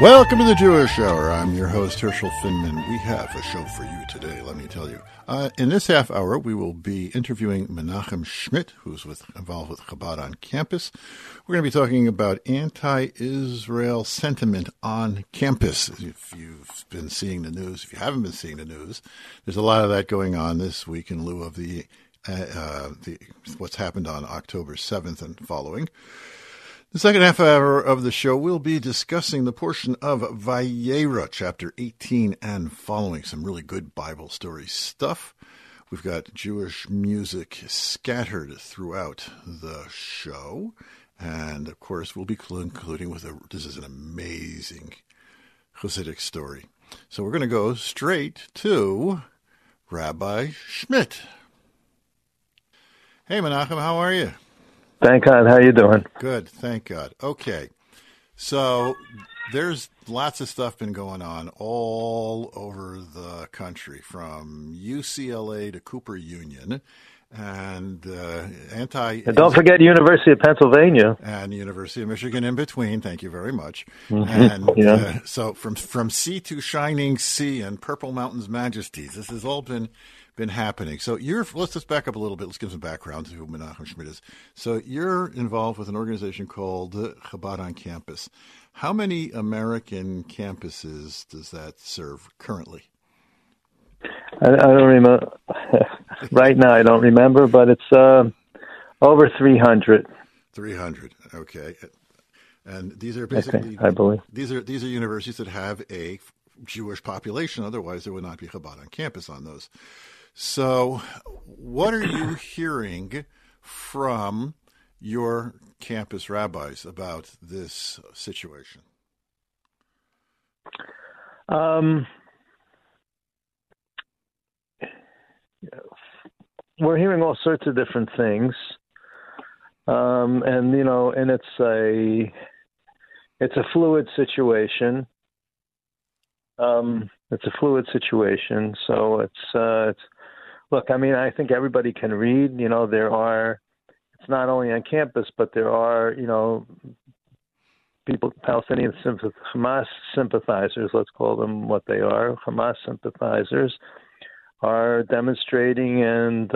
Welcome to the Jewish Hour. I'm your host, Herschel Finman. We have a show for you today, let me tell you. In this half hour, we will be interviewing Menachem Schmidt, who's involved with Chabad on Campus. We're going to be talking about anti-Israel sentiment on campus. If you've been seeing the news, if you haven't been seeing the news, there's a lot of that going on this week in lieu of the what's happened on October 7th and following. The second half hour of the show will be discussing the portion of Vayera, chapter 18 and following. Some really good Bible story stuff. We've got Jewish music scattered throughout the show. And, of course, we'll be concluding with this is an amazing Hasidic story. So we're going to go straight to Rabbi Schmidt. Hey, Menachem, how are you? Thank God. How you doing? Good. Thank God. Okay. So there's lots of stuff been going on all over the country, from UCLA to Cooper Union and And don't forget University of Pennsylvania. And University of Michigan in between. Thank you very much. Mm-hmm. And so from sea to shining sea and Purple Mountain's majesties, this has all been happening. So let's just back up a little bit. Let's give some background to who Menachem Schmidt is. So you're involved with an organization called Chabad on Campus. How many American campuses does that serve currently? I don't remember. Right now, I don't remember, but it's over 300. 300. Okay. And these are basically, I believe, these are universities that have a Jewish population. Otherwise, there would not be Chabad on Campus on those. So what are you hearing from your campus rabbis about this situation? We're hearing all sorts of different things. And it's a fluid situation. It's a fluid situation. So it's look, I mean, I think everybody can read. It's not only on campus, but there are, people, Palestinian Hamas sympathizers, let's call them what they are. Hamas sympathizers are demonstrating and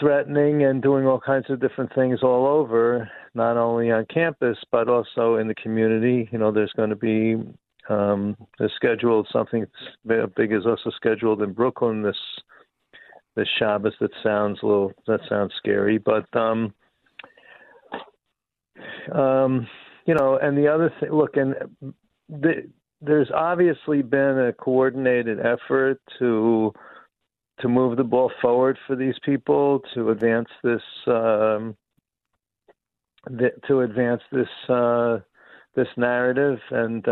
threatening and doing all kinds of different things all over, not only on campus, but also in the community. There's going to be something big is also scheduled in Brooklyn this Shabbos. That sounds scary, but and the other thing, there's obviously been a coordinated effort to to move the ball forward for these people, to advance this this narrative, and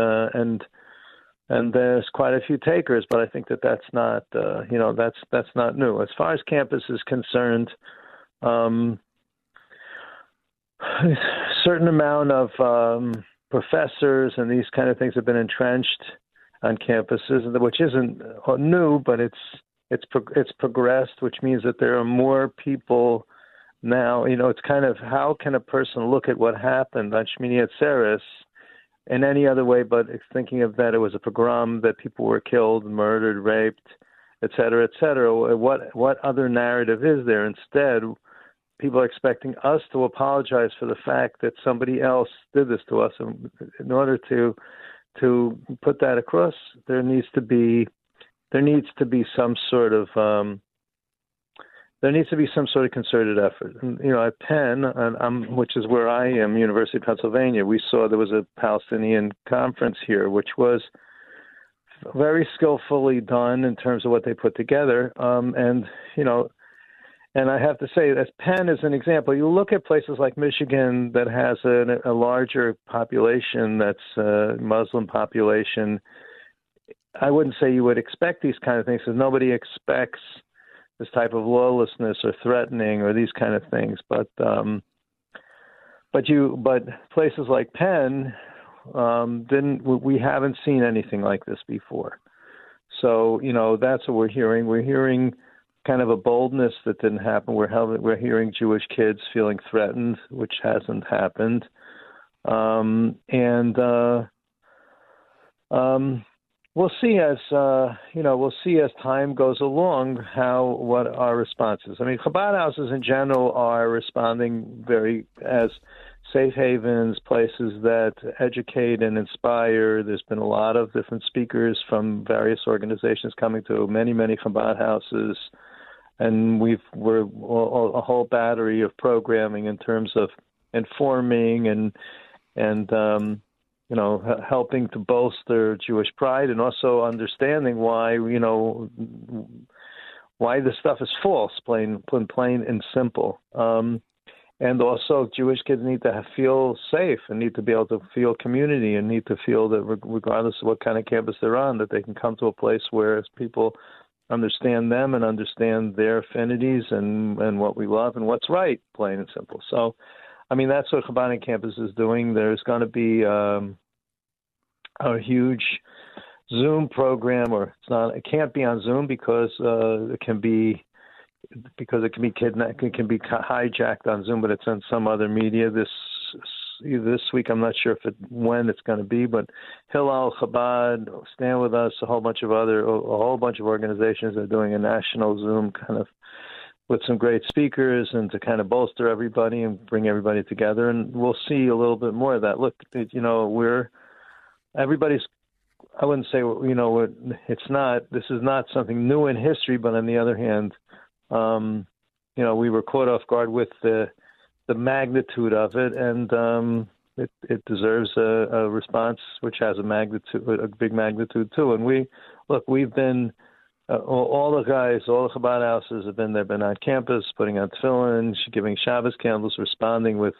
there's quite a few takers, but I think that's not new. As far as campus is concerned, a certain amount of professors and these kind of things have been entrenched on campuses, which isn't new, but it's progressed, which means that there are more people now. You know, it's kind of, how can a person look at what happened on Shemini Atzeret in any other way but thinking of that it was a pogrom, that people were killed, murdered, raped, et cetera, et cetera. What other narrative is there? Instead, people are expecting us to apologize for the fact that somebody else did this to us. And in order to put that across, there needs to be some sort of concerted effort. And, you know, at Penn, which is where I am, University of Pennsylvania, we saw there was a Palestinian conference here, which was very skillfully done in terms of what they put together. And I have to say that Penn is an example. You look at places like Michigan that has a larger population that's a Muslim population. I wouldn't say you would expect these kind of things, because nobody expects this type of lawlessness or threatening or these kind of things. But places like Penn, we haven't seen anything like this before. So, you know, that's what we're hearing. We're hearing kind of a boldness that didn't happen. We're hearing Jewish kids feeling threatened, which hasn't happened. We'll see as time goes along what our response is. I mean, Chabad houses in general are responding very as safe havens, places that educate and inspire. There's been a lot of different speakers from various organizations coming to many, many Chabad houses, and we're a whole battery of programming in terms of informing and helping to bolster Jewish pride, and also understanding why this stuff is false, plain and simple. And also, Jewish kids need to feel safe and need to be able to feel community and need to feel that regardless of what kind of campus they're on, that they can come to a place where people understand them and understand their affinities and what we love and what's right, plain and simple. So, I mean, that's what Chabad on Campus is doing. There's going to be a huge Zoom program, or it can't be on Zoom because it can be hijacked on Zoom, but it's on some other media this week. I'm not sure when it's going to be, but Hillel, Chabad, Stand With Us, a whole bunch of organizations are doing a national Zoom kind of, with some great speakers, and to kind of bolster everybody and bring everybody together. And we'll see a little bit more of that. Look, this is not something new in history, but on the other hand, we were caught off guard with the magnitude of it. And it deserves a response, which has a big magnitude too. And we've been, all the guys, all the Chabad houses have been there, been on campus, putting on tefillin, giving Shabbos candles, responding with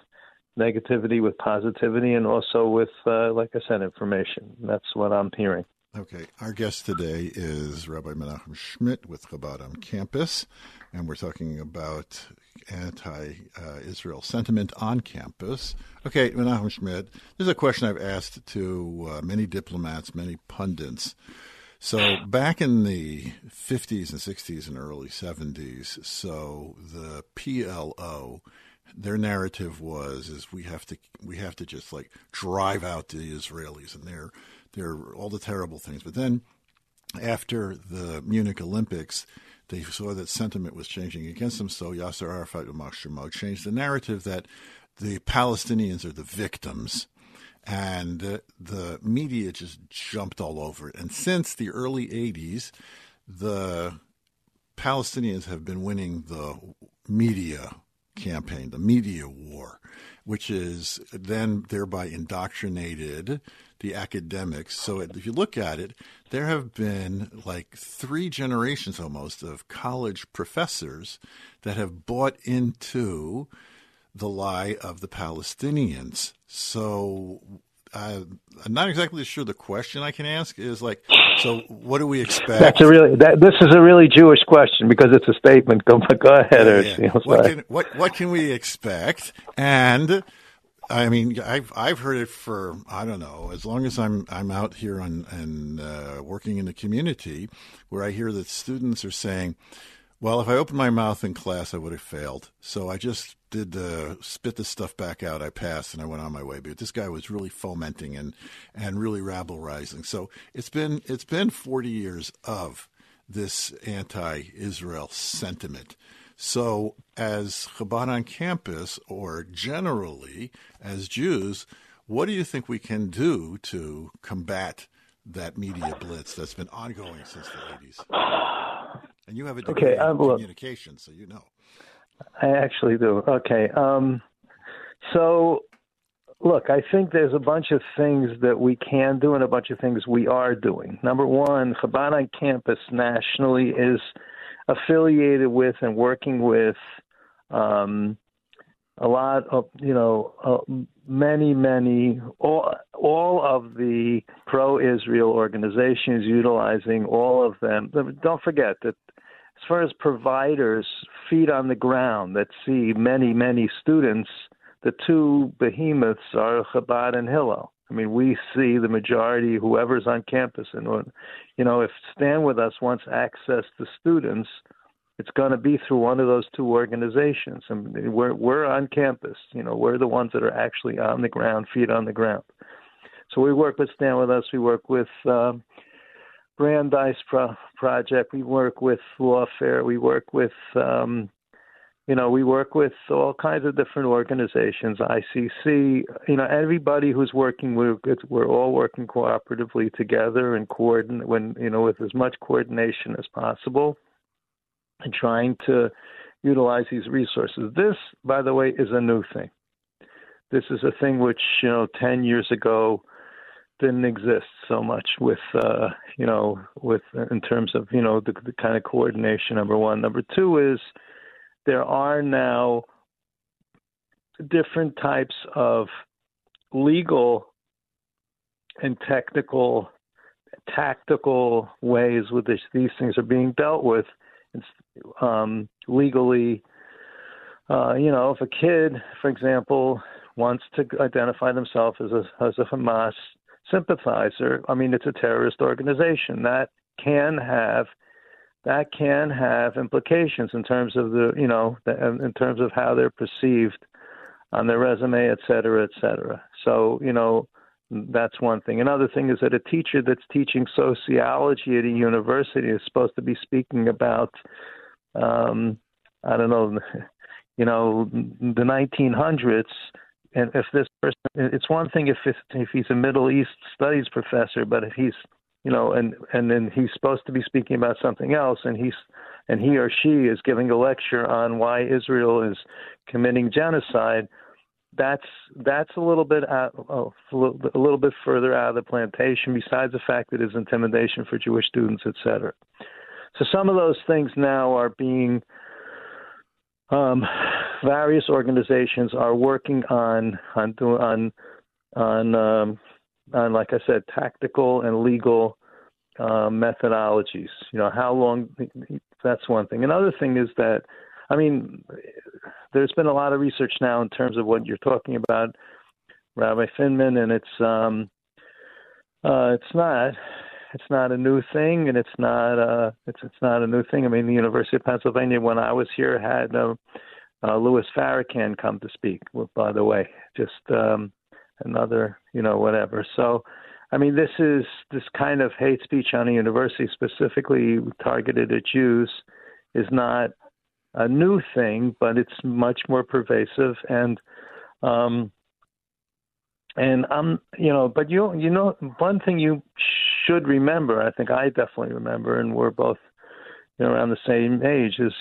negativity, with positivity, and also with, like I said, information. That's what I'm hearing. Okay. Our guest today is Rabbi Menachem Schmidt with Chabad on Campus, and we're talking about anti-Israel sentiment on campus. Okay, Menachem Schmidt, this is a question I've asked to many diplomats, many pundits. So back in the 50s and 60s and early 70s, so the PLO, their narrative was we have to just like drive out the Israelis and they're all the terrible things. But then after the Munich Olympics, they saw that sentiment was changing against them. So Yasser Arafat and Moshe Mo changed the narrative that the Palestinians are the victims. And the media just jumped all over it. And since the early 80s, the Palestinians have been winning the media campaign, the media war, which is then thereby indoctrinated the academics. So if you look at it, there have been like three generations almost of college professors that have bought into the lie of the Palestinians. So I'm not exactly sure. The question I can ask is like, so what do we expect? This is a really Jewish question because it's a statement. Go ahead. Yeah. What can we expect? And I mean, I've heard it for, I don't know, as long as I'm out here and working in the community, where I hear that students are saying, well, if I opened my mouth in class, I would have failed. So I just did spit the stuff back out. I passed and I went on my way. But this guy was really fomenting and really rabble-rousing. So it's been 40 years of this anti-Israel sentiment. So as Chabad on Campus, or generally as Jews, what do you think we can do to combat that media blitz that's been ongoing since the 80s? And you have a degree in communication, so you know. I actually do. Okay. So, look, I think there's a bunch of things that we can do and a bunch of things we are doing. Number one, Chabad on Campus nationally is affiliated with and working with a lot of, all of the pro-Israel organizations, utilizing all of them. Don't forget that as far as providers, feet on the ground that see many, many students, the two behemoths are Chabad and Hillel. I mean, we see the majority, whoever's on campus. And, if Stand With Us wants access to students, it's going to be through one of those two organizations. I mean, we're on campus. We're the ones that are actually on the ground, feet on the ground. So we work with Stand With Us. We work with Brandeis Project. We work with Lawfare. We work with, we work with all kinds of different organizations, ICC. Everybody who's working, we're all working cooperatively together and coordinate with as much coordination as possible, and trying to utilize these resources. This, by the way, is a new thing. This is a thing which, 10 years ago didn't exist so much with, in terms of, the kind of coordination, number one. Number two is there are now different types of legal and technical, tactical ways with which these things are being dealt with. Legally, if a kid, for example, wants to identify themselves as a Hamas sympathizer, I mean, it's a terrorist organization that can have implications in terms of in terms of how they're perceived on their resume, et cetera, et cetera. So, that's one thing. Another thing is that a teacher that's teaching sociology at a university is supposed to be speaking about, the 1900s. And if this person, it's one thing if he's a Middle East studies professor, but if he's, and then he's supposed to be speaking about something else, and he or she is giving a lecture on why Israel is committing genocide. That's a little bit further out of the plantation, besides the fact that it's intimidation for Jewish students, et cetera. So some of those things now are being various organizations are working on like I said, tactical and legal methodologies. How long? That's one thing. Another thing is that, I mean, there's been a lot of research now in terms of what you're talking about, Rabbi Finman, and it's not a new thing, and it's not a new thing. I mean, the University of Pennsylvania, when I was here, had Louis Farrakhan come to speak. Well, by the way, just another, whatever. So, I mean, this is this kind of hate speech on a university specifically targeted at Jews is not a new thing, but it's much more pervasive, But one thing you should remember, I think I definitely remember, and we're both around the same age, is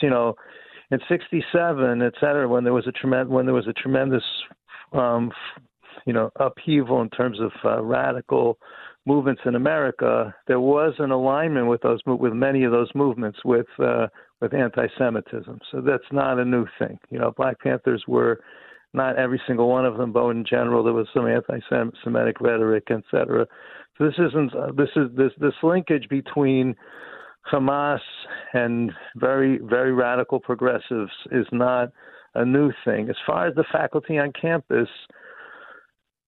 in '67, et cetera, when there was a tremendous upheaval in terms of radical movements in America, there was an alignment with those many of those movements with anti-Semitism. So that's not a new thing. You know, Black Panthers were not every single one of them, but in general there was some anti-Semitic rhetoric, et cetera. So this isn't this linkage between Hamas and very, very radical progressives is not a new thing. As far as the faculty on campus,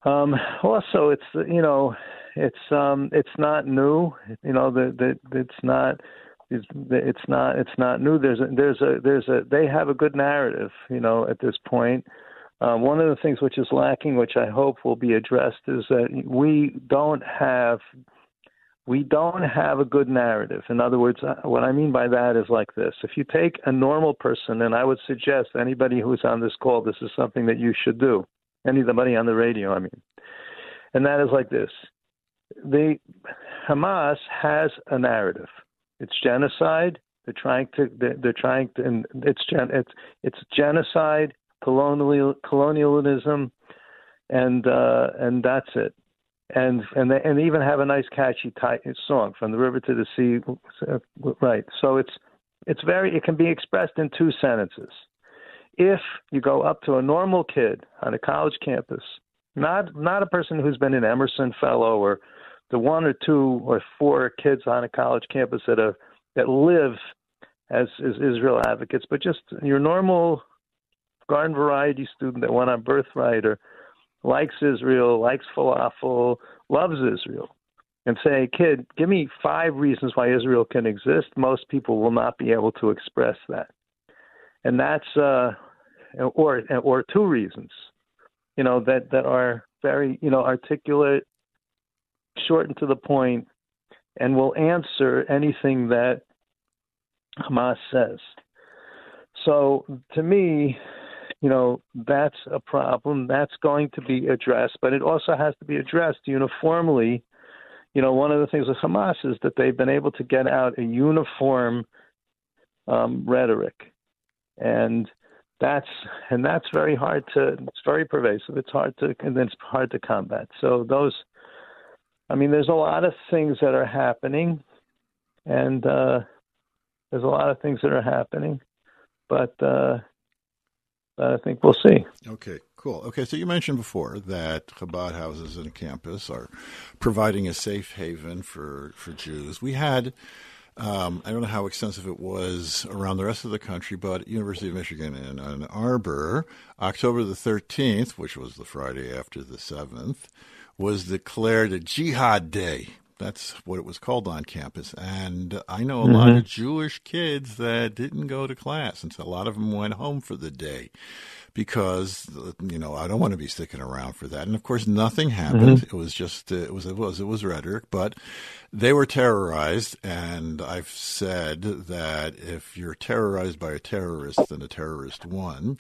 also it's not new. You know, it's not new. There's a they have a good narrative, you know, at this point. One of the things which is lacking, which I hope will be addressed, is that we don't have a good narrative. In other words, what I mean by that is like this. If you take a normal person, and I would suggest anybody who's on this call, this is something that you should do. Anybody on the radio, I mean. And that is like this. The Hamas has a narrative. It's genocide. It's genocide, colonialism, and that's it. And they even have a nice catchy song, From the River to the Sea, right? So it can be expressed in two sentences. If you go up to a normal kid on a college campus, not a person who's been an Emerson Fellow or the one or two or four kids on a college campus that live as Israel advocates, but just your normal garden variety student that went on Birthright or likes Israel, likes falafel, loves Israel, and say, kid, give me 5 reasons why Israel can exist. Most people will not be able to express that. And that's, or 2 reasons, you know, that are very, you know, articulate, short and to the point, and will answer anything that Hamas says. So to me, you know, that's a problem that's going to be addressed, but it also has to be addressed uniformly. You know, one of the things with Hamas is that they've been able to get out a uniform rhetoric, and that's very hard to. It's very pervasive. It's hard to combat. So those, I mean, there's a lot of things that are happening, but I think we'll see. Okay, cool. Okay, so you mentioned before that Chabad houses and campus are providing a safe haven for Jews. We had, I don't know how extensive it was around the rest of the country, but University of Michigan in Ann Arbor, October the 13th, which was the Friday after the 7th, was declared a Jihad Day. That's what it was called on campus. And I know a mm-hmm. lot of Jewish kids that didn't go to class, and so a lot of them went home for the day because, you know, I don't want to be sticking around for that. And, of course, nothing happened. Mm-hmm. It was just it was rhetoric. But they were terrorized, and I've said that if you're terrorized by a terrorist, then a terrorist won.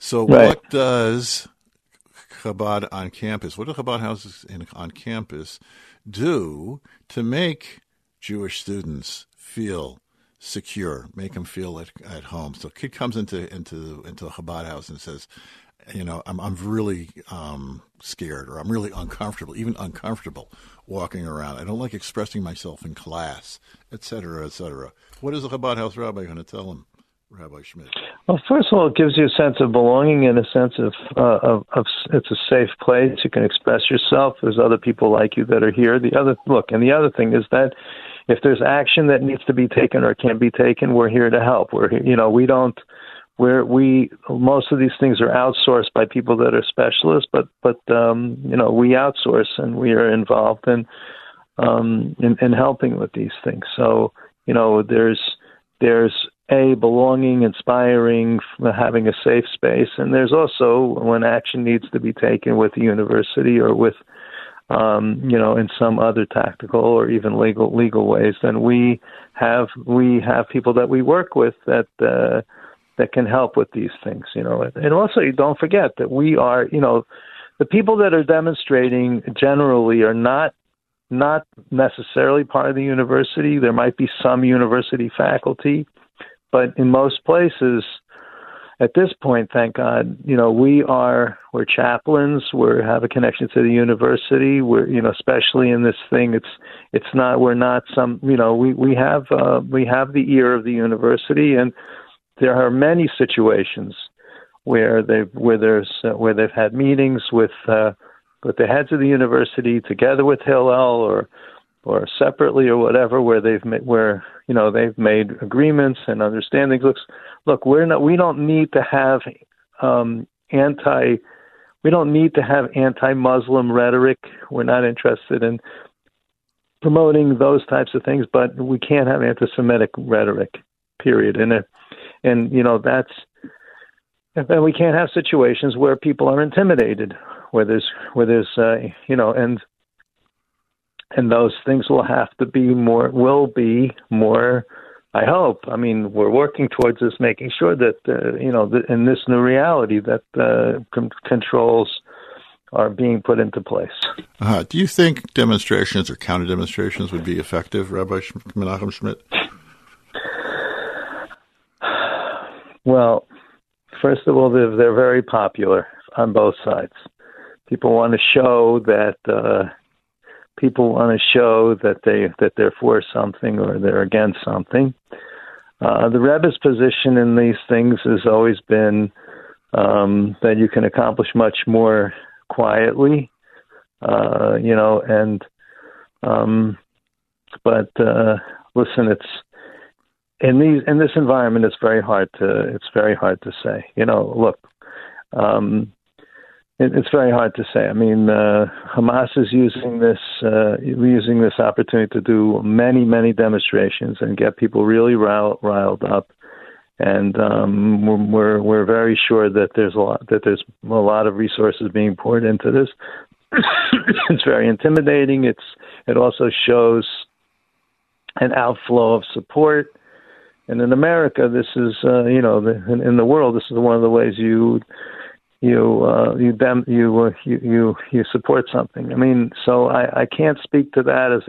So right. What does Chabad on campus, what do Chabad houses on campus do to make Jewish students feel secure, make them feel at home? So a kid comes into a Chabad house and says, you know, I'm really scared, or I'm really uncomfortable walking around. I don't like expressing myself in class, et cetera, et cetera. What is a Chabad house rabbi going to tell him, Rabbi Schmidt? Well, first of all, it gives you a sense of belonging and a sense of it's a safe place. You can express yourself. There's other people like you that are here. The other thing is that if there's action that needs to be taken or can be taken, we're here to help. Most of these things are outsourced by people that are specialists, but you know, we outsource and we are involved in helping with these things. So, you know, there's a belonging, inspiring, having a safe space. And there's also when action needs to be taken with the university or with, you know, in some other tactical or even legal ways, then we have people that we work with that can help with these things, you know. And also, you don't forget that we are, you know, the people that are demonstrating generally are not necessarily part of the university. There might be some university faculty, but in most places, at this point, thank God, you know, we're chaplains, we have a connection to the university, we're, you know, especially in this thing, we have the ear of the university, and there are many situations where they've had meetings with the heads of the university together with Hillel or separately or whatever, where they've made agreements and understandings. Look, we don't need to have anti-Muslim rhetoric. We're not interested in promoting those types of things, but we can't have anti-Semitic rhetoric, period. And we can't have situations where people are intimidated, and those things will be more, I hope. I mean, we're working towards this, making sure that, in this new reality that controls are being put into place. Uh-huh. Do you think demonstrations or counter-demonstrations would be effective, Rabbi Menachem Schmidt? Well, first of all, they're very popular on both sides. People want to show that they're for something or they're against something. The Rebbe's position in these things has always been that you can accomplish much more quietly, Listen, it's in this environment, it's very hard to say. It's very hard to say. I mean, Hamas is using this opportunity to do many, many demonstrations and get people really riled up. And we're very sure that there's a lot of resources being poured into this. It's very intimidating. It also shows an outflow of support. And in America, this is in the world, this is one of the ways you support something. I mean, so I can't speak to that as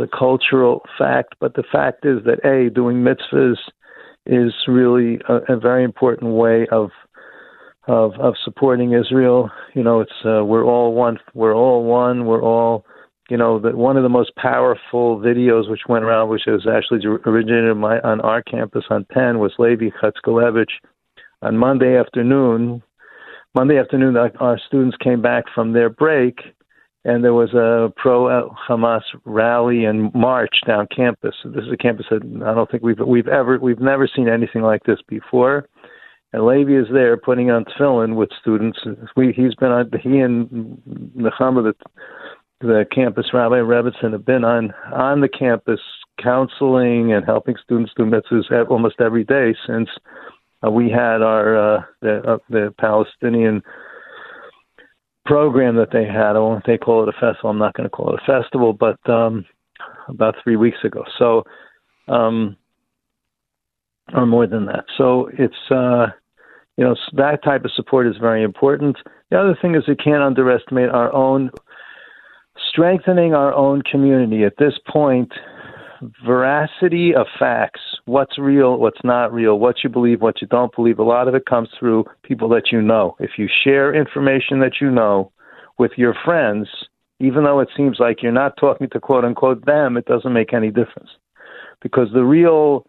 a cultural fact, but the fact is that doing mitzvahs is really a very important way of supporting Israel. We're all one. That one of the most powerful videos which went around, which was actually originated on our campus on Penn, was Levi Chatzkelevich. On Monday afternoon, our students came back from their break, and there was a pro-Hamas rally and march down campus. This is a campus that I don't think we've never seen anything like this before. And Levi is there putting on tefillin with students. He and Nechama, the campus Rabbi Rebbetzin, have been on the campus counseling and helping students do mitzvahs almost every day since. We had our the Palestinian program that they had. They call it a festival. I'm not going to call it a festival, but about 3 weeks ago. So, or more than that. So it's that type of support is very important. The other thing is we can't underestimate our own strengthening our own community at this point. Veracity of facts, what's real, what's not real, what you believe, what you don't believe. A lot of it comes through people that you know. If you share information that you know with your friends, even though it seems like you're not talking to quote unquote them, it doesn't make any difference, because the real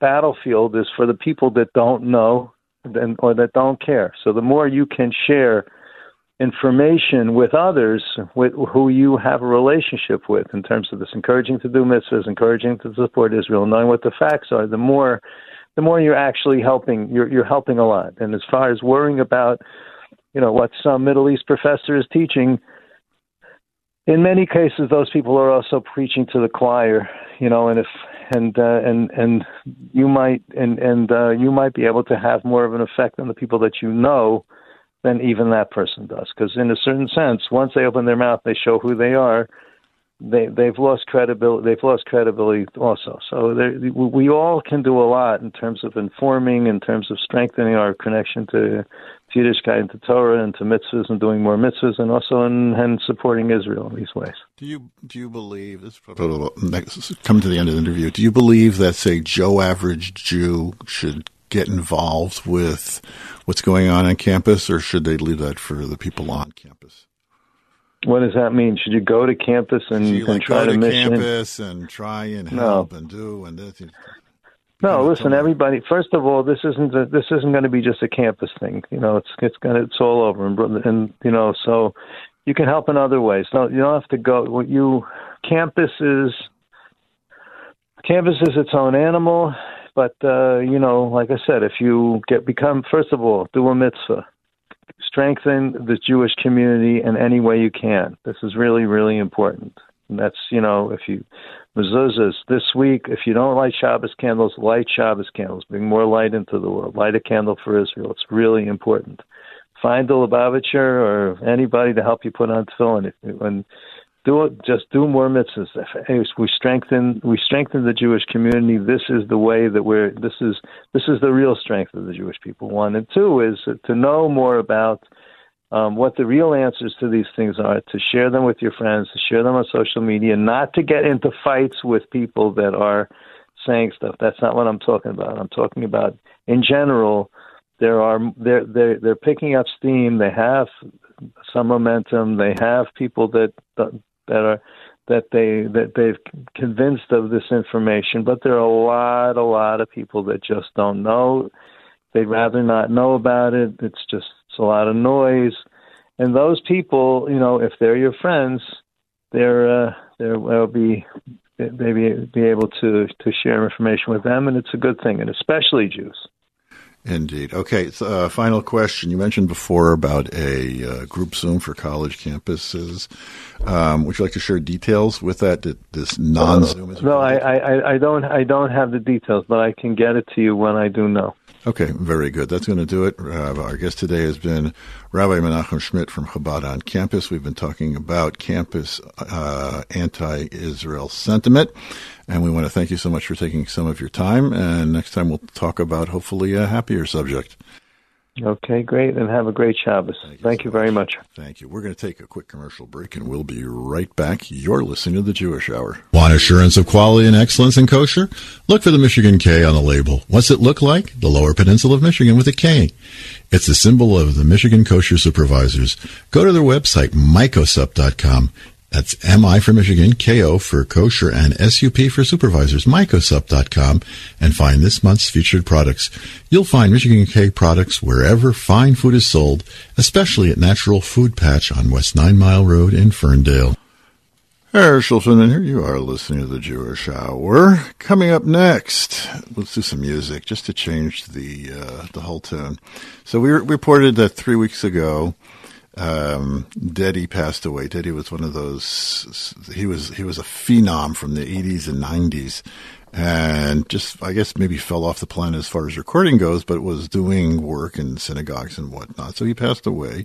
battlefield is for the people that don't know or that don't care. So the more you can share information with others with who you have a relationship with in terms of this, encouraging to do mitzvahs, encouraging to support Israel, knowing what the facts are, the more you're actually helping, you're helping a lot. And as far as worrying about, what some Middle East professor is teaching, in many cases, those people are also preaching to the choir, and you might be able to have more of an effect on the people that you know than even that person does. Because in a certain sense, once they open their mouth, they show who they are. They've lost credibility. They've lost credibility also. So we all can do a lot in terms of informing, in terms of strengthening our connection to Yiddishkeit and to Torah and to mitzvahs and doing more mitzvahs, and also in supporting Israel in these ways. Do you believe this? Come to the end of the interview. Do you believe that, say, Joe Average Jew should get involved with what's going on campus, or should they leave that for the people on campus? What does that mean? Should you go to campus and try to mission? Help and do and this? No, listen, everybody. First of all, this isn't going to be just a campus thing. You know, it's all over, and you know, so you can help in other ways. No, you don't have to go. Campus is its own animal, but you know, like I said, if you become, first of all, do a mitzvah. Strengthen the Jewish community in any way you can. This is really, really important. And that's, you know, if you mezuzahs this week, if you don't light Shabbos candles. Bring more light into the world. Light a candle for Israel. It's really important. Find a Lubavitcher or anybody to help you put on tefillin and do it. Just do more mitzvahs. We strengthen the Jewish community. This is the way that this is the real strength of the Jewish people. One, and two is to know more about what the real answers to these things are, to share them with your friends, to share them on social media, not to get into fights with people that are saying stuff. That's not what I'm talking about. I'm talking about, in general, they're picking up steam. They have some momentum. They have people that they've convinced of this information, but there are a lot of people that just don't know. They'd rather not know about it. It's a lot of noise, and those people, you know, if they're your friends, they'll be able to share information with them, and it's a good thing, and especially Jews. Indeed. Okay. So, final question. You mentioned before about a group Zoom for college campuses. Would you like to share details with that? This non-Zoom? No, I don't have the details, but I can get it to you when I do know. Okay, very good. That's going to do it. Our guest today has been Rabbi Menachem Schmidt from Chabad on Campus. We've been talking about campus anti-Israel sentiment, and we want to thank you so much for taking some of your time. And next time we'll talk about, hopefully, a happier subject. Okay, great, and have a great Shabbos. Thank you so very much. Thank you. We're going to take a quick commercial break, and we'll be right back. You're listening to The Jewish Hour. Want assurance of quality and excellence in kosher? Look for the Michigan K on the label. What's it look like? The Lower Peninsula of Michigan with a K. It's the symbol of the Michigan Kosher Supervisors. Go to their website, mycosup.com. That's M-I for Michigan, K-O for kosher, and S-U-P for supervisors, mycosup.com, and find this month's featured products. You'll find Michigan K products wherever fine food is sold, especially at Natural Food Patch on West 9 Mile Road in Ferndale. Herschel Finman here. You are listening to The Jewish Hour. Coming up next, let's do some music just to change the whole tune. So we reported that 3 weeks ago, Deddy passed away. Deddy was one of those, he was a phenom from the 80s and 90s, and just, I guess, maybe fell off the planet as far as recording goes, but was doing work in synagogues and whatnot. So he passed away.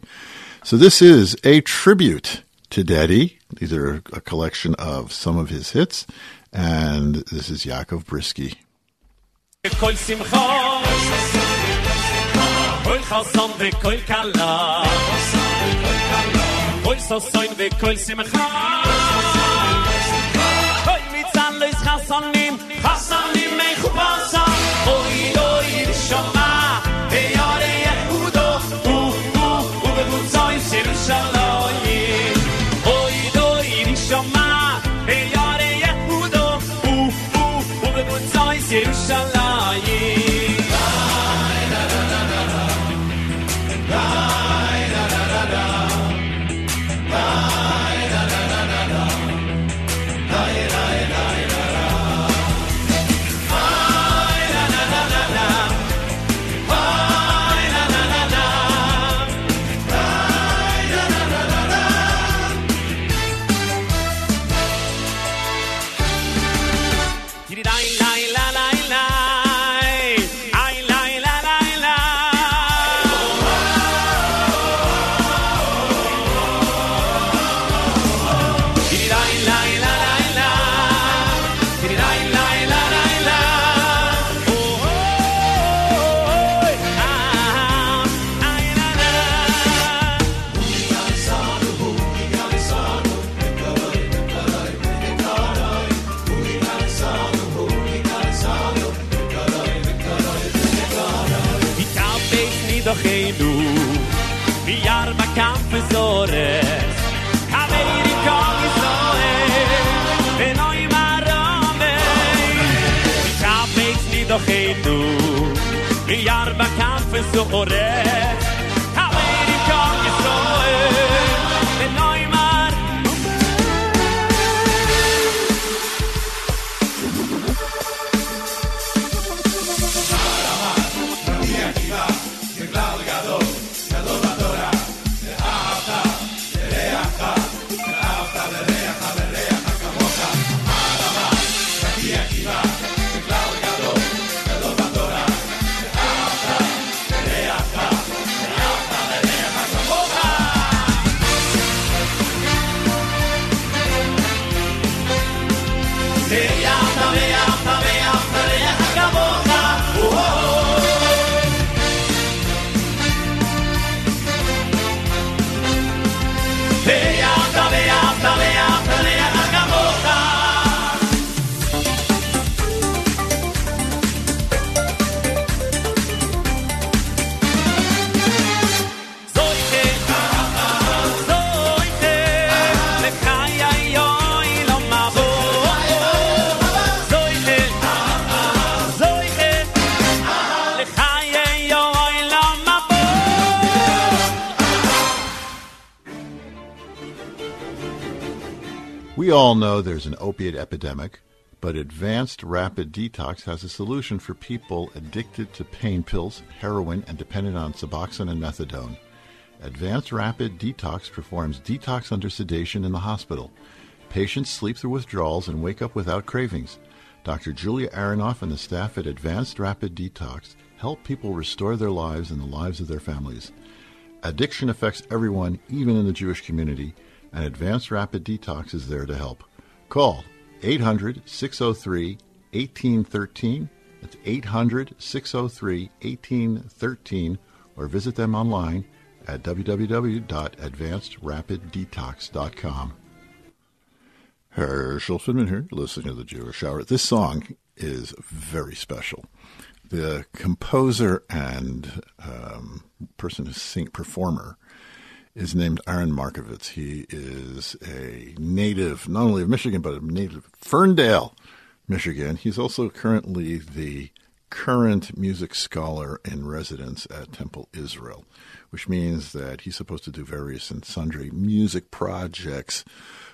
So this is a tribute to Deddy. These are a collection of some of his hits, and this is Yaakov Brisky. Kol sosoin ve kol simcha Kol mitzan lois chasonim Chasonim mechubasa Oi doi shoma Heyare yehudo U bebuzoi shir shaloyim Oi doi shoma Heyare yehudo U bebuzoi shir shaloyim בינינו, ביער בקמפוס זוהר, חברים כל ישראל, ונאמר We all know there's an opiate epidemic, but Advanced Rapid Detox has a solution for people addicted to pain pills, heroin, and dependent on Suboxone and Methadone. Advanced Rapid Detox performs detox under sedation in the hospital. Patients sleep through withdrawals and wake up without cravings. Dr. Julia Aronoff and the staff at Advanced Rapid Detox help people restore their lives and the lives of their families. Addiction affects everyone, even in the Jewish community, and Advanced Rapid Detox is there to help. Call 800-603-1813. That's 800-603-1813. Or visit them online at www.advancedrapiddetox.com. Herschel Finman here, listening to The Jewish Hour. This song is very special. The composer and person who's performer is named Aaron Markovitz. He is a native, not only of Michigan, but a native of Ferndale, Michigan. He's also currently the current music scholar in residence at Temple Israel, which means that he's supposed to do various and sundry music projects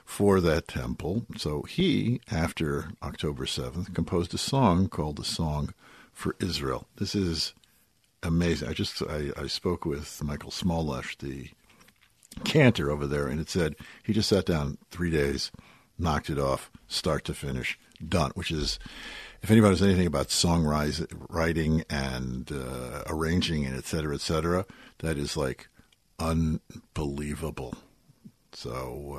for that temple. So he, after October 7th, composed a song called The Song for Israel. This is amazing. I spoke with Michael Smollesh, the cantor over there, and it said he just sat down 3 days, knocked it off, start to finish, done, which is, if anybody knows anything about songwriting and arranging and et cetera, that is like unbelievable. So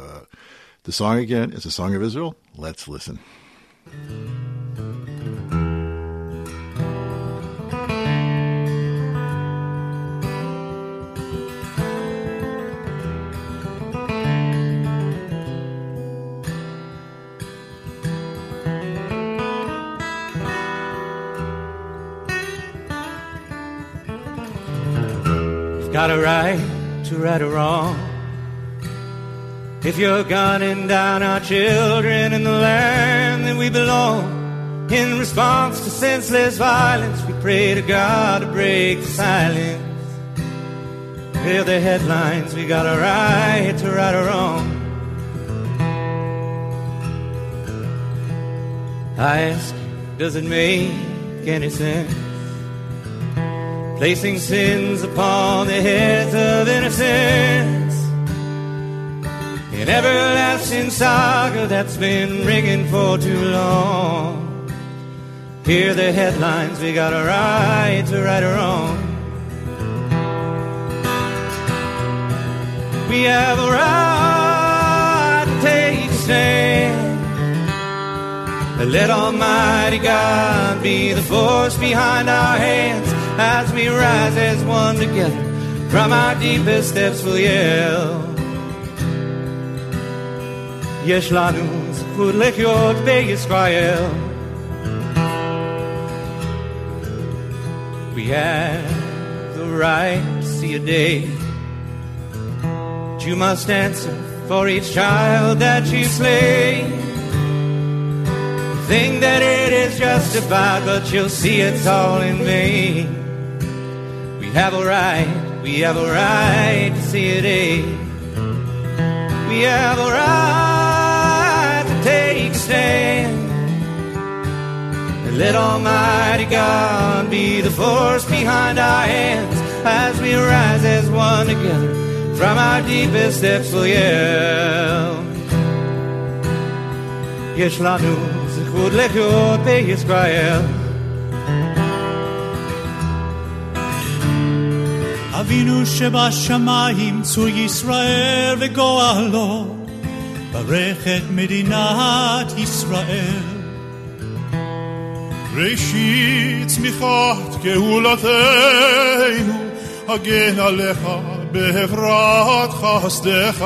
the song again is a song of Israel. Let's listen. Got a right to right a wrong. If you're gunning down our children in the land that we belong, in response to senseless violence, we pray to God to break the silence. Hear the headlines, we got a right to right a wrong. I ask, does it make any sense? Placing sins upon the heads of innocence, an everlasting saga that's been ringing for too long. Hear the headlines, we got a right to right or wrong. We have a right to take a stand. Let Almighty God be the force behind our hands. As we rise as one together, from our deepest steps we'll yell. Yesh lanu zikud lechiot beYisrael. We have the right to see a day, but you must answer for each child that you slay. think that it is justified, but you'll see it's all in vain. We have a right to see it end. We have a right to take a stand and let Almighty God be the force behind our hands as we rise as one together from our deepest depths. We'll yell. יש לנו זכות לחיות בישראל. אבינו שבשמיים צור ישראל וגואלו, ברך את מדינת ישראל. ראשית צמיחת גאולתנו, הגן עליך בהברת חסדך.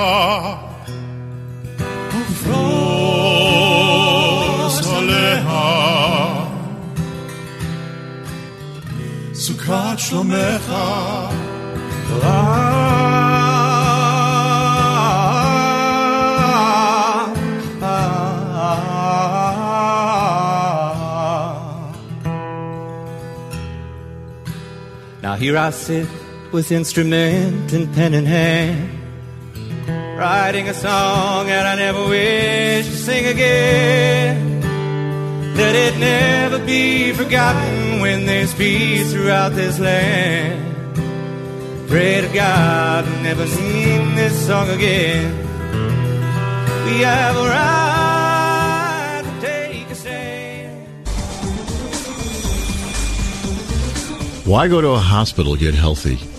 Sukat shlomecha Now here I sit with instrument and pen in hand, writing a song that I never wish to sing again. Let it never be forgotten when there's peace throughout this land. Pray to God I'll never sing this song again. We have a right to take a stand. Why go to a hospital to get healthy?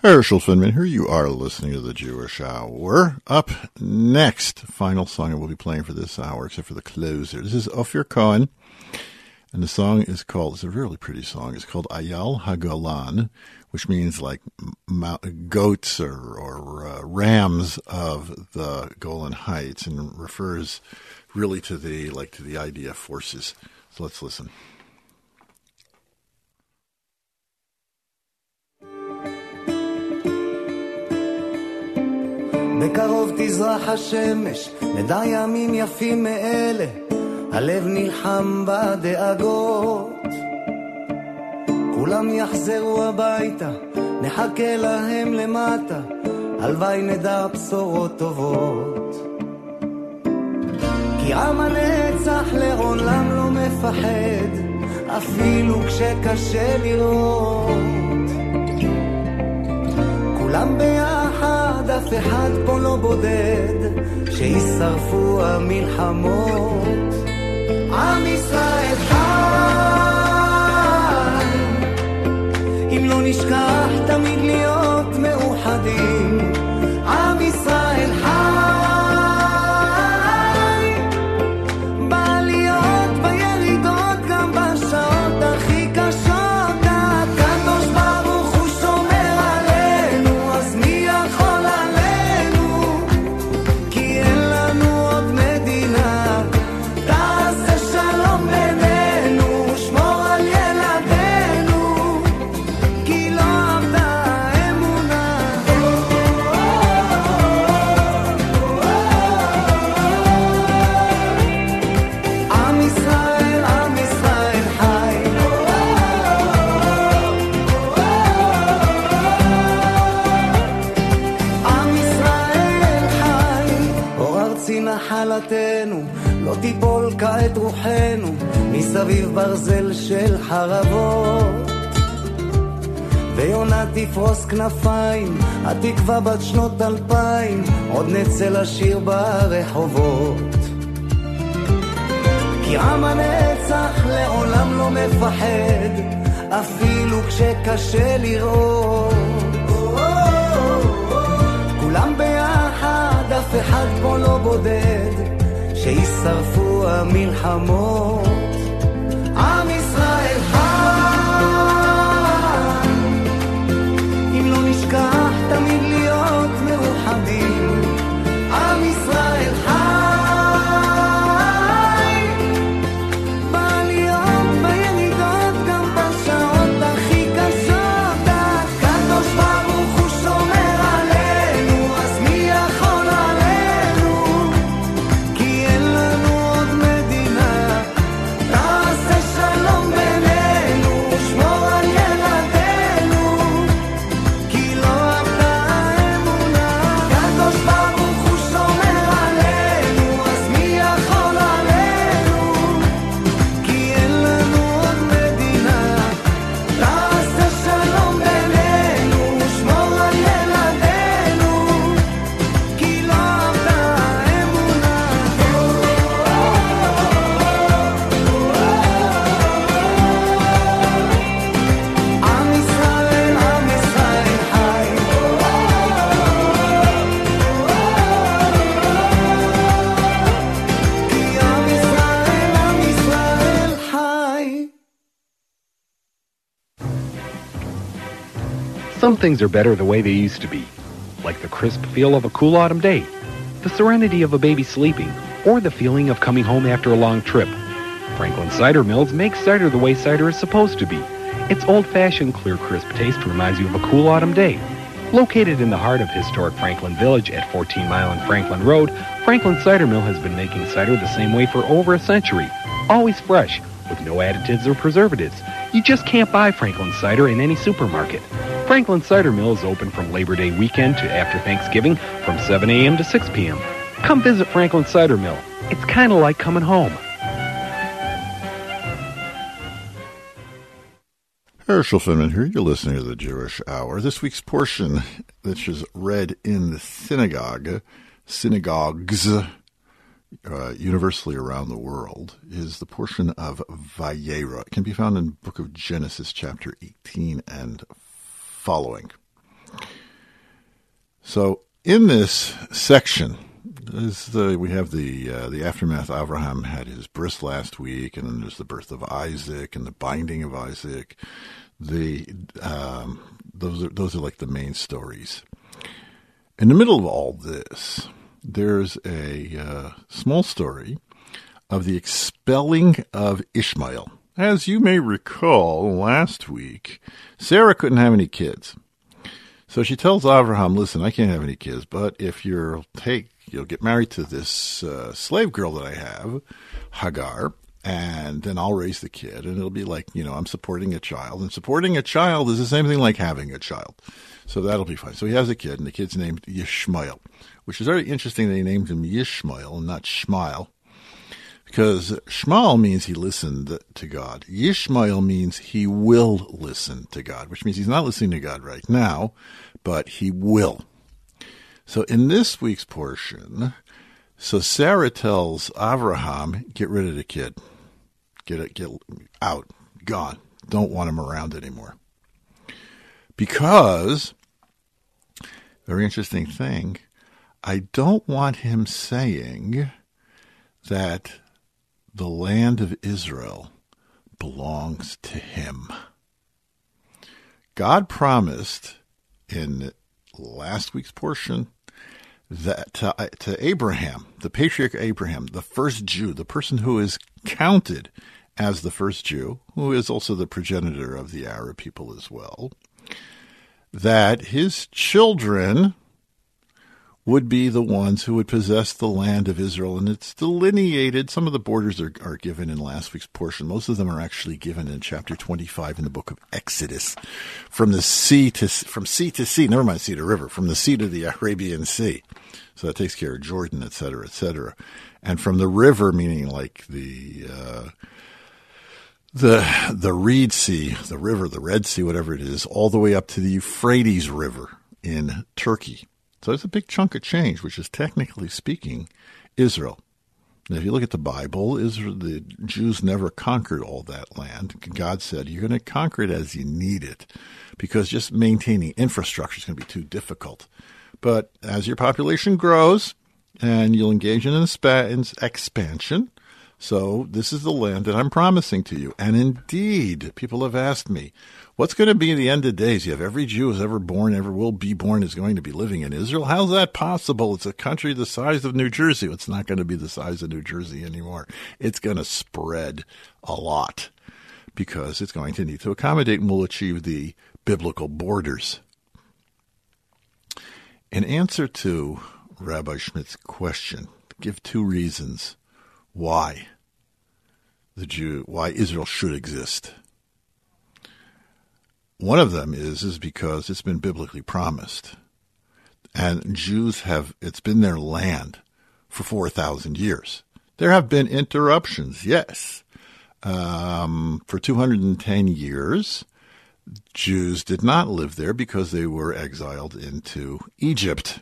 Herschel Finman here. You are listening to The Jewish Hour. Up next, final song I will be playing for this hour, except for the closer. This is Ophir Cohen, and the song is called, it's a really pretty song, it's called Ayal HaGolan, which means like goats or rams of the Golan Heights, and refers really to the idea of forces. So let's listen. בקרוב תזרח השמש, נדע ימים יפים מאלה, הלב נלחם בדאגות. כולם יחזרו הביתה, נחכה להם למטה, הלוואי נדע בשורות טובות. כי עם הנצח לעולם לא מפחד, אפילו כשקשה לראות. כולם ביחד, אף אחד פה לא בודד, שישרפו המלחמות. עם ישראל חי, אם לא נשכח תמיד להיות מאוחדים. עם ישראל חי, בעליות, בירידות, גם בשעות הכי קשות. הקדוש ברוך הוא שומר עלינו, אז מי יכול? לא תיפול כעת רוחנו מסביב ברזל של חרבות, ויונה תפרוס כנפיים, התקווה בת שנות 2000, עוד נצא לשיר ברחובות. כי עם הנצח לעולם לא מפחד, אפילו כשקשה לראות. כולם ביחד, אף אחד פה לא בודד, שישרפו המלחמות. עם ישראל חי, אם לא נשכח תמיד להיות מאוחדים. עם ישראל חי, בעליות וירידות, גם בשעות הכי קשות, הקדוש ברוך הוא שומר עלינו, אז מי יכול עלינו? כי אין לנו עוד מדינה, תעשה שלום בינינו, שמור על ילדינו, כי לא עבדה האמונה, הקדוש ברוך הוא שומר עלינו, אז מי יכול עלינו? כי אין לנו עוד מדינה, תעשה שלום בינינו, שמור על ילדינו, כי לא עבדה האמונה. עם ישראל, עם ישראל חי. כי עם ישראל, עם ישראל חי. Some things are better the way they used to be, like the crisp feel of a cool autumn day, the serenity of a baby sleeping, or the feeling of coming home after a long trip. Franklin Cider Mills makes cider the way cider is supposed to be. Its old-fashioned, clear, crisp taste reminds you of a cool autumn day. Located in the heart of historic Franklin Village at 14 Mile and Franklin Road, Franklin Cider Mill has been making cider the same way for over a century. Always fresh, with no additives or preservatives. You just can't buy Franklin Cider in any supermarket. Franklin Cider Mill is open from Labor Day weekend to after Thanksgiving from 7 a.m. to 6 p.m. Come visit Franklin Cider Mill. It's kind of like coming home. Herschel Finman here. You're listening to The Jewish Hour. This week's portion, which is read in the synagogues universally around the world, is the portion of Vayera. It can be found in the book of Genesis, chapter 18 and following. So in this section, we have the aftermath. Abraham had his bris last week, and then there's the birth of Isaac and the binding of Isaac. Those are like the main stories. In the middle of all this, there's a small story of the expelling of Yishmael. As you may recall, last week, Sarah couldn't have any kids. So she tells Abraham, listen, I can't have any kids, but if you'll get married to this slave girl that I have, Hagar, and then I'll raise the kid, and it'll be like, I'm supporting a child. And supporting a child is the same thing like having a child. So that'll be fine. So he has a kid, and the kid's named Yishmael, which is very interesting. They named him Yishmael and not Shmael, because Shmael means he listened to God. Yishmael means he will listen to God, which means he's not listening to God right now, but he will. So in this week's portion, Sarah tells Abraham, get rid of the kid. Get out. Gone. Don't want him around anymore. Because, very interesting thing, I don't want him saying that the land of Israel belongs to him. God promised in last week's portion that to Abraham, the patriarch Abraham, the first Jew, the person who is counted as the first Jew, who is also the progenitor of the Arab people as well, that his children would be the ones who would possess the land of Israel. And it's delineated. Some of the borders are given in last week's portion. Most of them are actually given in chapter 25 in the book of Exodus. From the sea to the Arabian Sea. So that takes care of Jordan, et cetera, et cetera. And from the river, meaning like the Reed Sea, the river, the Red Sea, whatever it is, all the way up to the Euphrates River in Turkey. So it's a big chunk of change, which is technically speaking Israel. Now, if you look at the Bible, Israel, the Jews never conquered all that land. God said, you're going to conquer it as you need it, because just maintaining infrastructure is going to be too difficult. But as your population grows, and you'll engage in expansion, so this is the land that I'm promising to you. And indeed, people have asked me, what's going to be the end of days? You have every Jew who's ever born, ever will be born, is going to be living in Israel. How's that possible? It's a country the size of New Jersey. It's not going to be the size of New Jersey anymore. It's going to spread a lot because it's going to need to accommodate and will achieve the biblical borders. In answer to Rabbi Schmidt's question, give two reasons why Israel should exist. One of them is because it's been biblically promised. And Jews it's been their land for 4,000 years. There have been interruptions, yes. For 210 years, Jews did not live there because they were exiled into Egypt.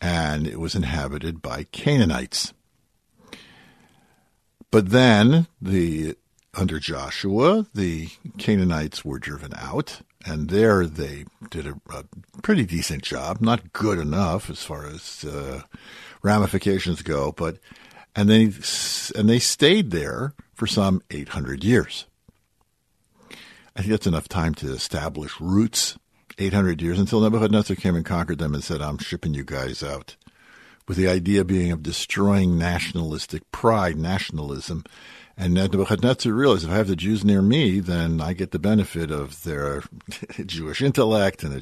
And it was inhabited by Canaanites. But then, under Joshua, the Canaanites were driven out, and there they did a pretty decent job, not good enough as far as ramifications go, and they stayed there for some 800 years. I think that's enough time to establish roots, 800 years, until Nebuchadnezzar came and conquered them and said, I'm shipping you guys out, with the idea being of destroying nationalistic pride, nationalism. And Nebuchadnezzar realized, if I have the Jews near me, then I get the benefit of their Jewish intellect and the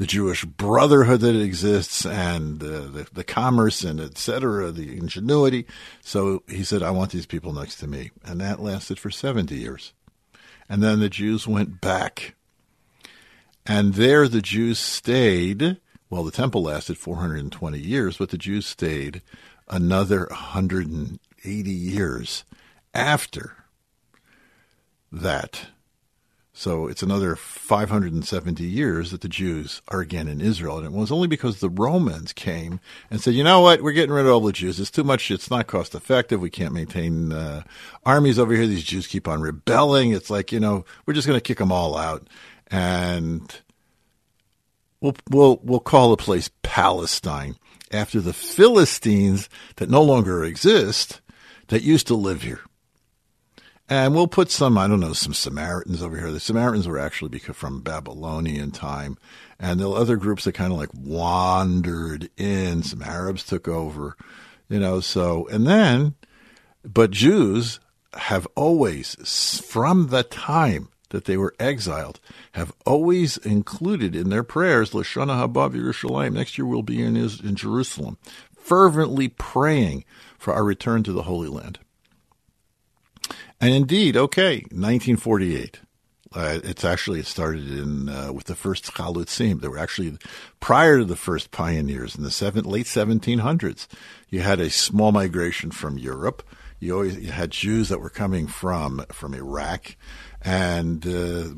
Jewish brotherhood that exists, and the commerce, and et cetera, the ingenuity. So he said, I want these people next to me. And that lasted for 70 years. And then the Jews went back. And there the Jews stayed. Well, the temple lasted 420 years, but the Jews stayed another 180 years after that. So it's another 570 years that the Jews are again in Israel. And it was only because the Romans came and said, you know what, we're getting rid of all the Jews. It's too much. It's not cost effective. We can't maintain armies over here. These Jews keep on rebelling. It's like, we're just going to kick them all out. And We'll call the place Palestine after the Philistines that no longer exist that used to live here. And we'll put some Samaritans over here. The Samaritans were actually from Babylonian time. And there were other groups that kind of wandered in. Some Arabs took over, but Jews have always, from the time that they were exiled, have always included in their prayers, Lashana Haba Yerushalayim, next year we'll be in Jerusalem, fervently praying for our return to the Holy Land. And indeed, 1948, it started in with the first Chalutzim. They were actually prior to the first pioneers in the late 1700s. You had a small migration from Europe. You had Jews that were coming from Iraq, and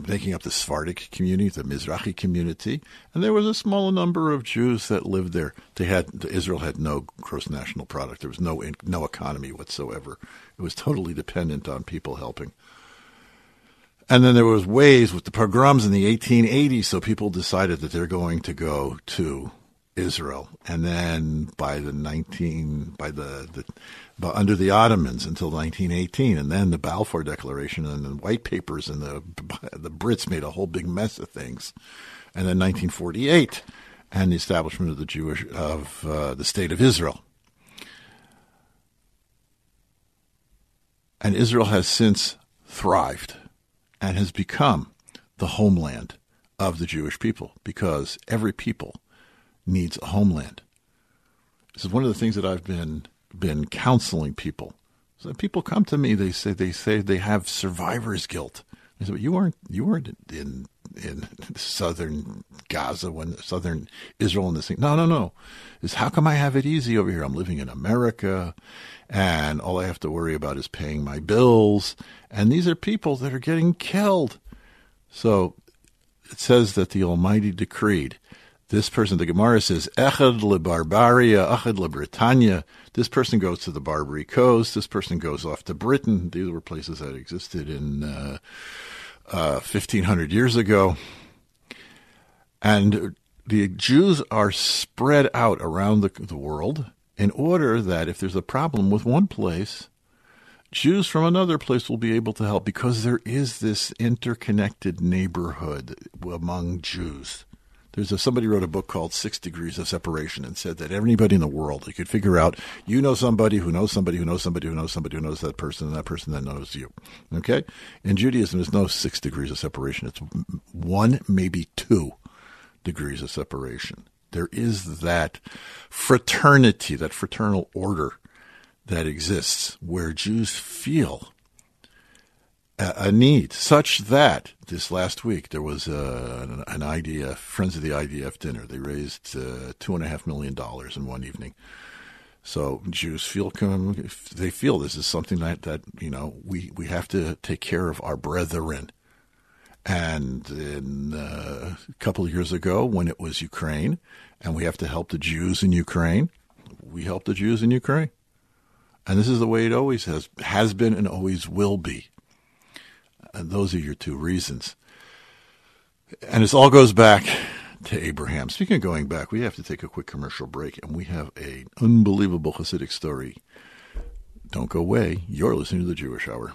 making up the Sephardic community, the Mizrahi community. And there was a small number of Jews that lived there. Israel had no gross national product. There was no economy whatsoever. It was totally dependent on people helping. And then there was waves with the pogroms in the 1880s, so people decided that they're going to go to Israel. And then under the Ottomans until 1918, and then the Balfour Declaration and the White Papers, and the Brits made a whole big mess of things. And then 1948, and the establishment of the state of Israel. And Israel has since thrived and has become the homeland of the Jewish people, because every people needs a homeland. This is one of the things that I've been counseling people. So people come to me, they say they have survivor's guilt. I said, but you weren't in southern Gaza when southern Israel and this thing. No. It's how come I have it easy over here? I'm living in America, and all I have to worry about is paying my bills. And these are people that are getting killed. So it says that the Almighty decreed. This person, the Gemara says, Echad leBarbaria, Echad leBritania. This person goes to the Barbary Coast. This person goes off to Britain. These were places that existed in 1,500 years ago. And the Jews are spread out around the world in order that if there's a problem with one place, Jews from another place will be able to help, because there is this interconnected neighborhood among Jews. Somebody wrote a book called 6 Degrees of Separation and said that anybody in the world, they could figure out, you know somebody who knows somebody who knows somebody who knows somebody who knows that person, and that person that knows you. Okay? In Judaism, there's no 6 degrees of separation. It's 1, maybe 2 degrees of separation. There is that fraternity, that fraternal order that exists where Jews feel a need, such that this last week there was an IDF, Friends of the IDF dinner. They raised $2.5 million in one evening. So Jews feel this is something that you know, we have to take care of our brethren. And a couple of years ago, when it was Ukraine, and we have to help the Jews in Ukraine, we helped the Jews in Ukraine. And this is the way it always has been and always will be. And those are your two reasons. And this all goes back to Abraham. Speaking of going back, we have to take a quick commercial break, and we have an unbelievable Hasidic story. Don't go away. You're listening to The Jewish Hour.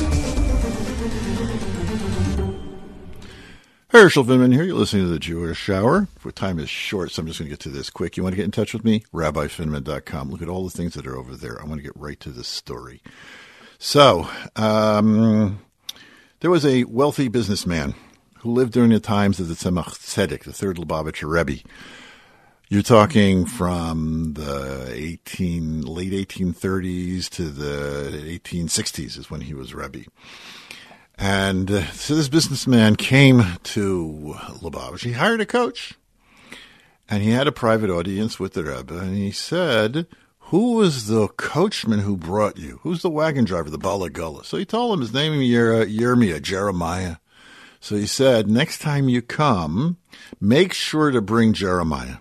Herschel Finman here. You're listening to The Jewish Hour. Our time is short, so I'm just going to get to this quick. You want to get in touch with me? RabbiFinman.com. Look at all the things that are over there. I want to get right to this story. So, there was a wealthy businessman who lived during the times of the Tzemach Tzedek, the third Lubavitcher Rebbe. You're talking from the late 1830s to the 1860s is when he was Rebbe. And so this businessman came to Lubavitch. He hired a coach, and he had a private audience with the Rebbe, and he said, who was the coachman who brought you? Who's the wagon driver, the Balagullah? So he told him his name, Jeremiah. So he said, next time you come, make sure to bring Jeremiah.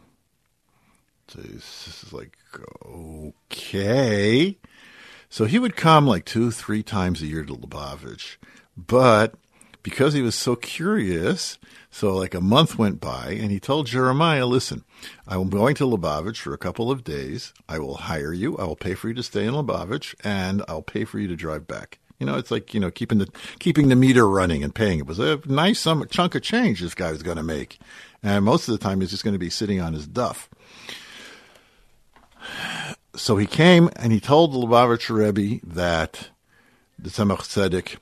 So this is like, okay. So he would come like 2-3 times a year to Lubavitch. But because he was so curious, so like a month went by, and he told Jeremiah, listen, I'm going to Lubavitch for a couple of days. I will hire you. I will pay for you to stay in Lubavitch, and I'll pay for you to drive back. You know, it's like, you know, keeping the meter running and paying. It was a nice chunk of change this guy was going to make. And most of the time, he's just going to be sitting on his duff. So he came, and he told the Lubavitcher Rebbe that the Tzemach Tzedek,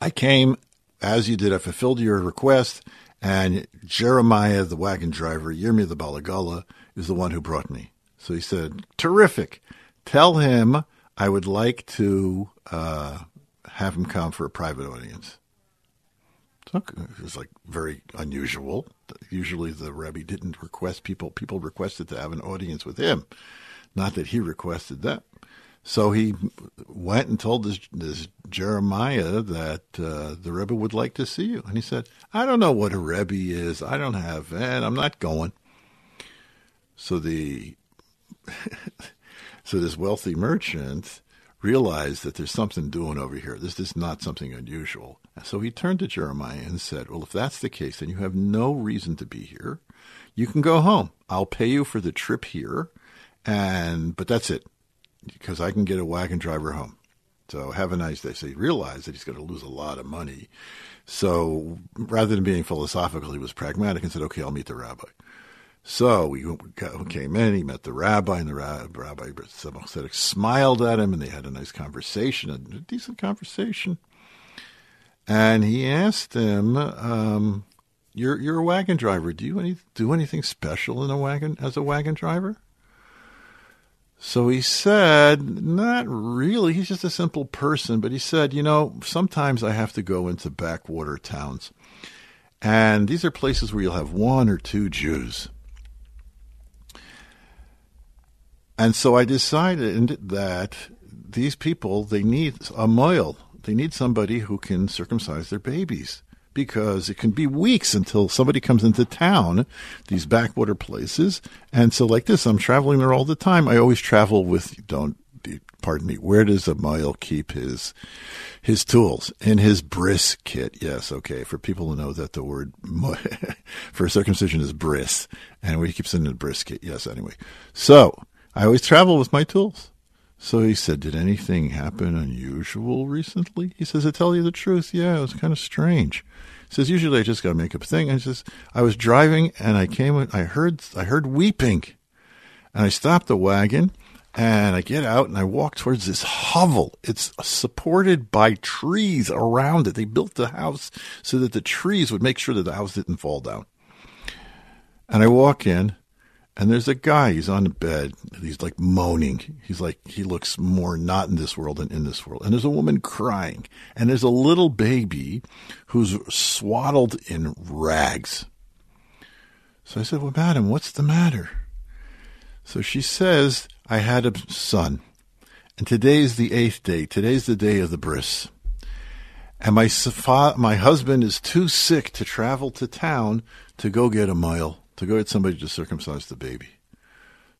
I came as you did. I fulfilled your request, and Jeremiah, the wagon driver, Yirmi the Balagala, is the one who brought me. So he said, terrific. Tell him I would like to have him come for a private audience. So it was like very unusual. Usually the Rebbe didn't request people. People requested to have an audience with him, not that he requested that. So he went and told this Jeremiah that the Rebbe would like to see you. And he said, I don't know what a Rebbe is. I don't have that. I'm not going. So this wealthy merchant realized that there's something doing over here. This is not something unusual. So he turned to Jeremiah and said, well, if that's the case, then you have no reason to be here. You can go home. I'll pay you for the trip here, but that's it, because I can get a wagon driver home. So have a nice day. So he realized that he's going to lose a lot of money. So rather than being philosophical, he was pragmatic and said, okay, I'll meet the rabbi. So he came in, he met the rabbi, and the rabbi Tzemach Tzedek smiled at him, and they had a nice conversation, a decent conversation. And he asked him, you're a wagon driver. Do you do anything special as a wagon driver? So he said, not really. He's just a simple person. But he said, sometimes I have to go into backwater towns. And these are places where you'll have one or two Jews. And so I decided that these people, they need a moil. They need somebody who can circumcise their babies, because it can be weeks until somebody comes into town, these backwater places. And so like this, I'm traveling there all the time. I always travel with, where does a moil keep his tools? In his bris kit. Yes, okay, for people who know that the word for circumcision is bris, and he keeps it in the bris kit. Yes, anyway. So I always travel with my tools. So he said, did anything happen unusual recently? He says, to tell you the truth, yeah, it was kind of strange. He says, usually I just got to make up a thing. And he says, I was driving and I heard weeping. And I stopped the wagon and I get out and I walk towards this hovel. It's supported by trees around it. They built the house so that the trees would make sure that the house didn't fall down. And I walk in. And there's a guy, he's on the bed, he's like moaning. He's like, he looks more not in this world than in this world. And there's a woman crying. And there's a little baby who's swaddled in rags. So I said, well, madam, what's the matter? So she says, I had a son. And today's the 8th day. Today's the day of the bris. And my husband is too sick to travel to town to go get a mile. To go get somebody to circumcise the baby.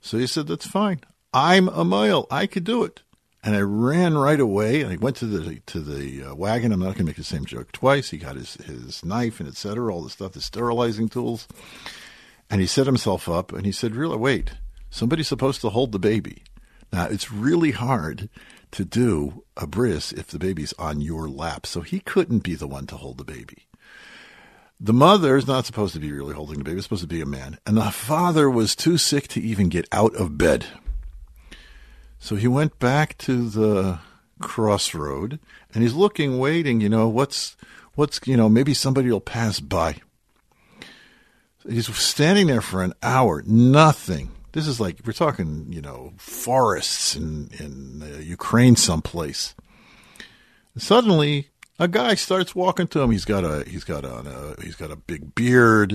So he said, that's fine. I'm a male. I could do it. And I ran right away, and I went to the wagon. I'm not going to make the same joke twice. He got his knife and et cetera, all the stuff, the sterilizing tools. And he set himself up, and he said, really, wait, somebody's supposed to hold the baby. Now, it's really hard to do a bris if the baby's on your lap. So he couldn't be the one to hold the baby. The mother is not supposed to be really holding the baby. It's supposed to be a man. And the father was too sick to even get out of bed. So he went back to the crossroad, and he's looking, waiting, maybe somebody will pass by. He's standing there for an hour, nothing. This is like, we're talking, forests in Ukraine someplace. And suddenly, a guy starts walking to him. He's got a big beard,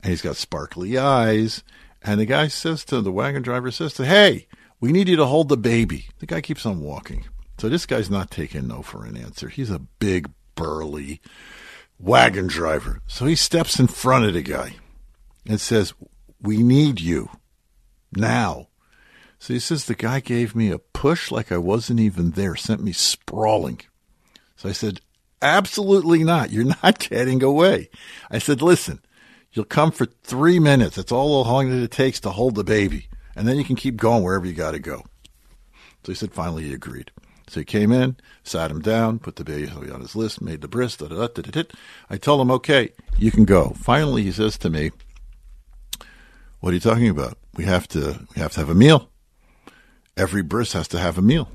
and he's got sparkly eyes. And the guy says to him, the wagon driver says to him, hey, we need you to hold the baby. The guy keeps on walking. So this guy's not taking no for an answer. He's a big, burly wagon driver. So he steps in front of the guy and says, we need you now. So he says, the guy gave me a push like I wasn't even there, sent me sprawling. So I said, absolutely not. You're not getting away. I said, listen, you'll come for 3 minutes. That's all how long it takes to hold the baby. And then you can keep going wherever you got to go. So he said, finally, he agreed. So he came in, sat him down, put the baby on his list, made the bris, I told him, okay, you can go. Finally, he says to me, what are you talking about? We have to have a meal. Every bris has to have a meal.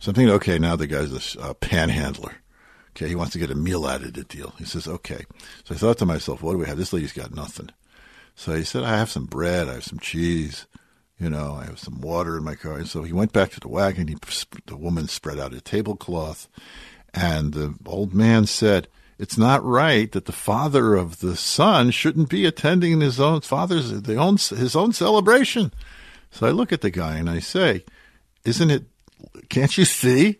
So I'm thinking, okay, now the guy's a panhandler. Okay, he wants to get a meal out of the deal. He says, okay. So I thought to myself, what do we have? This lady's got nothing. So he said, I have some bread, I have some cheese, I have some water in my car. And so he went back to the wagon. The woman spread out a tablecloth. And the old man said, it's not right that the father of the son shouldn't be attending his own father's, his own celebration. So I look at the guy and I say, Isn't it? Can't you see?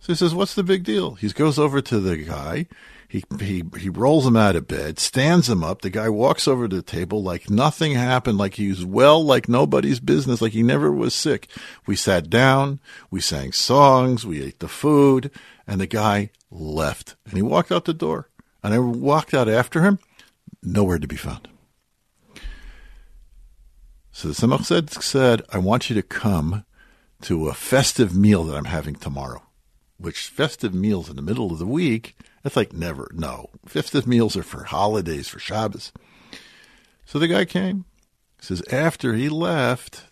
So he says, what's the big deal? He goes over to the guy. He rolls him out of bed, stands him up. The guy walks over to the table like nothing happened, like he's well, like nobody's business, like he never was sick. We sat down. We sang songs. We ate the food. And the guy left. And he walked out the door. And I walked out after him. Nowhere to be found. So the Tzemach Tzedek said, I want you to come to a festive meal that I'm having tomorrow. Which festive meals in the middle of the week, that's like never, no. Festive meals are for holidays, for Shabbos. So the guy came. He says, after he left,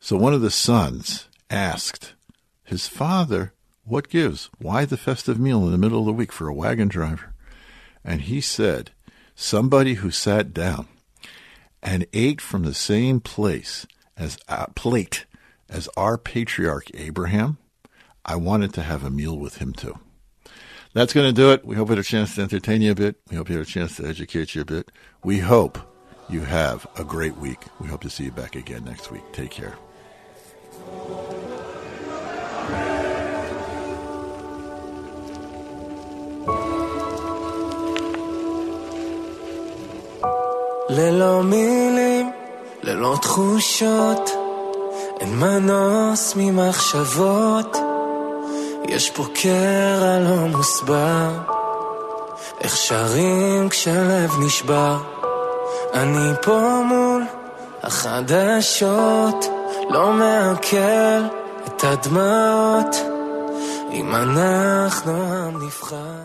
so one of the sons asked his father, what gives? Why the festive meal in the middle of the week for a wagon driver? And he said, somebody who sat down and ate from the same place as plate as our patriarch Abraham, I wanted to have a meal with him too. That's going to do it. We hope we had a chance to entertain you a bit. We hope you had a chance to educate you a bit. We hope you have a great week. We hope to see you back again next week. Take care. ללא מילים, ללא תחושות, אין מנוס ממחשבות. יש פה קרע לא מוסבר, איך שרים כשלב נשבר. אני פה מול החדשות, לא מעכל את הדמעות. אם אנחנו עם נבחר.